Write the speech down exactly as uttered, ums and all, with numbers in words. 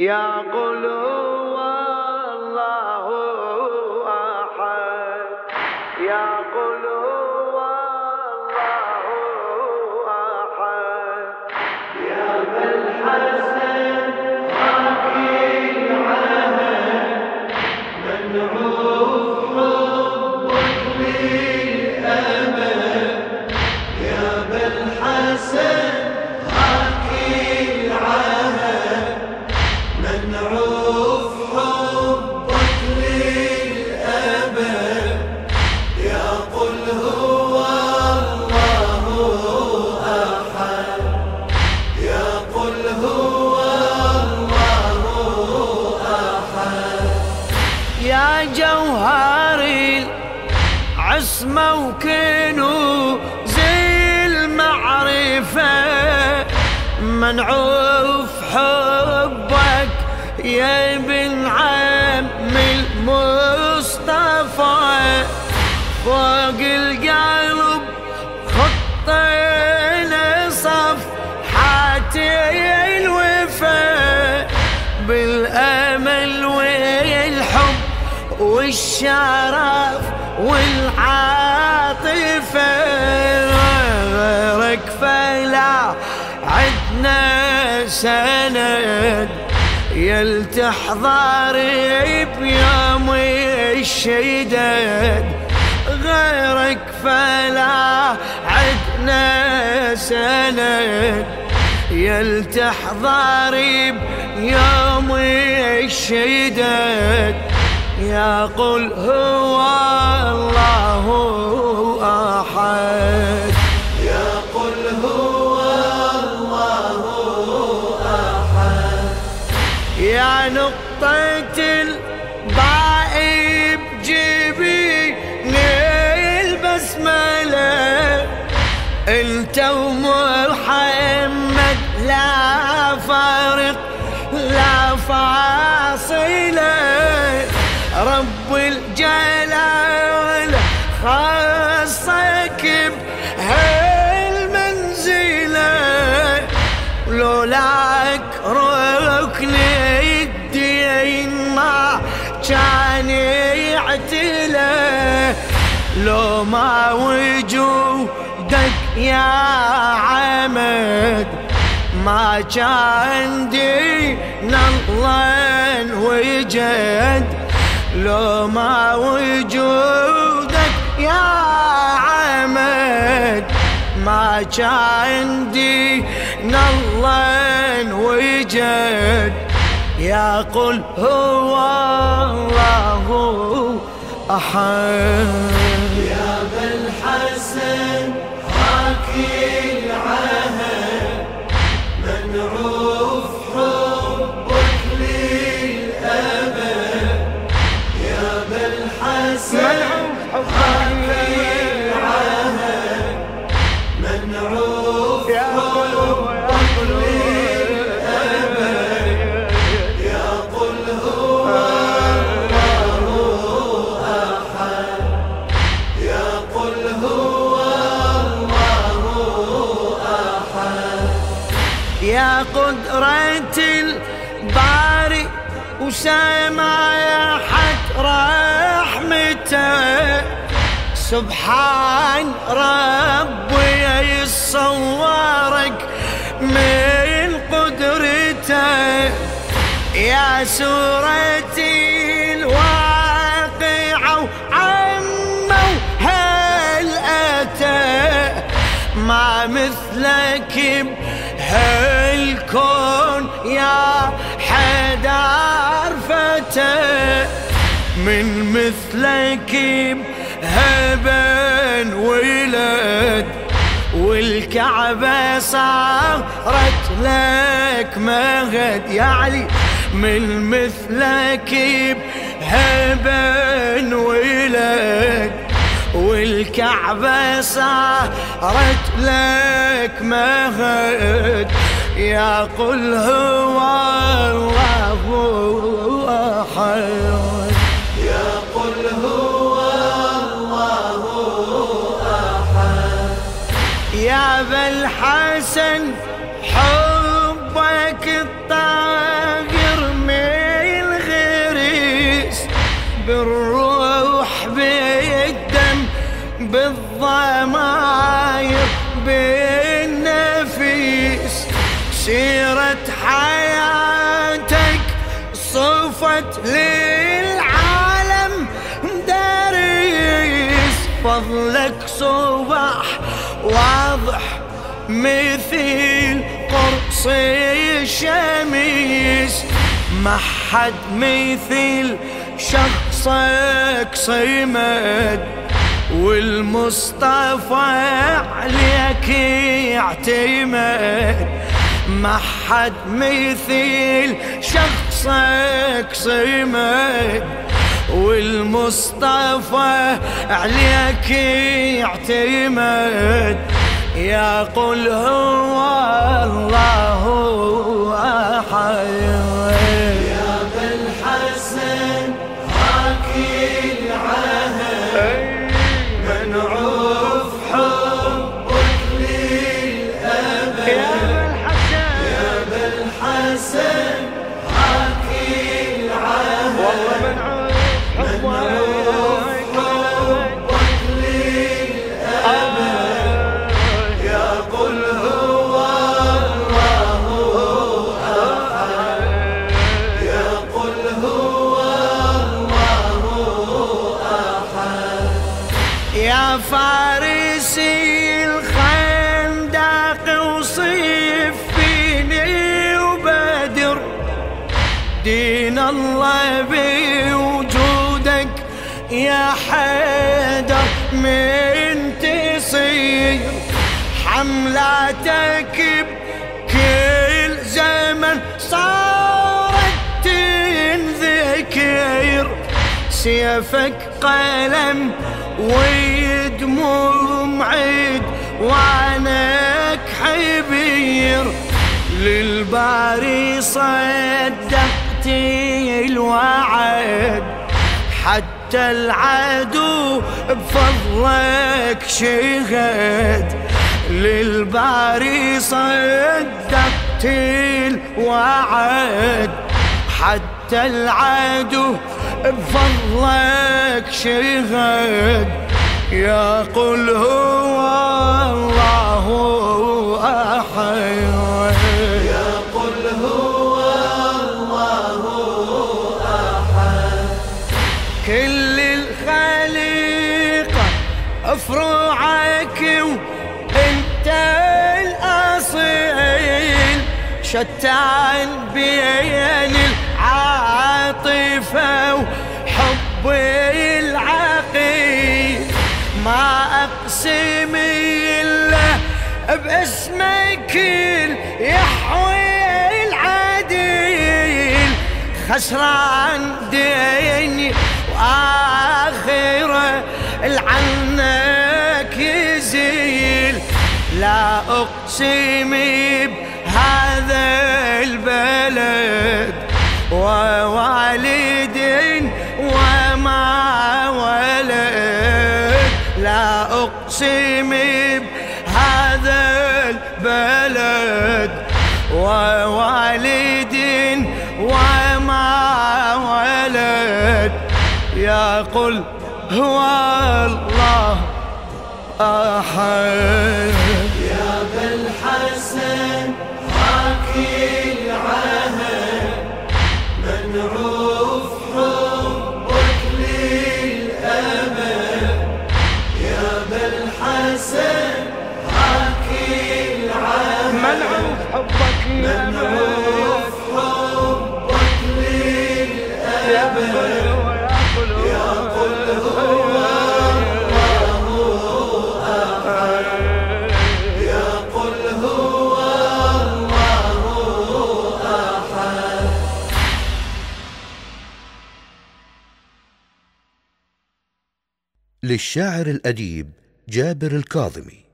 يقول الله أحد يقول الله أحد يا ابا الحسن حكي عهد منعوف حبك للأبد يا ابا الحسن يا جوهر العصمة وكنوز المعرفة منعوف حبك يا ابن عم المصطفى فوق القلب خطينا صفحاتي الوفا بالأمل والحب والشرف والعاطفة غيرك فلا عدنا سند يلتحضر بيوم الشداد غيرك فلا عدنا سند يلتحضر بيوم الشداد يا قل هو الله أحد يا قل هو الله أحد يا نقطة الضاء بجيبي للبسملة انت ومحمد لا فارق لا فاصلة رب الجلال خاصك بهالمنزلة لولاك ركن الدين ما كان يعتلى لو ما وجودك يا عمد ما كان دينا الله وجد لو ما وجودك يا عمد ما كان دينا الله وجد يا قل هو الله أحد يا ابا الحسن حكي العهد منعوف حبك للأبد منعوف حبك للأبد يا قل هو الله أحد يا قل هو الله أحد يا قدرة الباري وسماحة رحمته سبحان ربي يصورك من قدرته يا سورتي الواقعة وعمه هل أتى ما مثلك بهالكون يا حدار فتى من مثلك هبن ولد والكعبة صارت لك مهد يا علي من مثلك هبن ولد والكعبة صارت لك مهد يا قل هو الله أحد يا قل هو يا ابا الحسن حبك الطاهر مسيرة حياتك صفت للعالم مدارس، فضلك صبح واضح مثل قرص الشمس، ما حد مثل شخصك صمد، والمصطفى عليك يعتمد، ما حد مثل شخصك صمد، والمصطفى عليك يعتمد. يا قل هو الله أحد يا بالحسن حاكي العهد، منعوف حبك للأبد يا بالحسن حاكي العهد، منعوف حبك للأبد. يا قل هو الله أحد يا قل هو الله أحد. يا فارسي الخندق وصفين وبدر، دين الله بوجودك يا حيدر من تصير، حملاتك بكل زمن صارت تنذكر، سيفك قلم ويدمو معيد وعنك حبير، للباري صدقت الوعد، حتى العدو بفضلك شهد، للباري صدقت الوعد، حتى العدو بفضلك شهد. يا قل هو الله أحد يا قل هو الله أحد. كل الخليقة أفرعك وإنت الأصيل، شتان بين العاطفة وحب العقيل، ما أقسم إلا باسمك يحوي العديل، خسران ديني وآخرة العنك يزيل، لا أقسم بهذا البلد ووالد وما ولد، لا أقسم بهذا البلد ووالد وما ولد. يا قل هو الله أحد يا بالحسن حاكي العهد، منعوف حبك للأبد يا بالحسن حاكي العهد، منعوف حبك منعوف حبك للأبد. يا قل هو للشاعر الأديب جابر الكاظمي.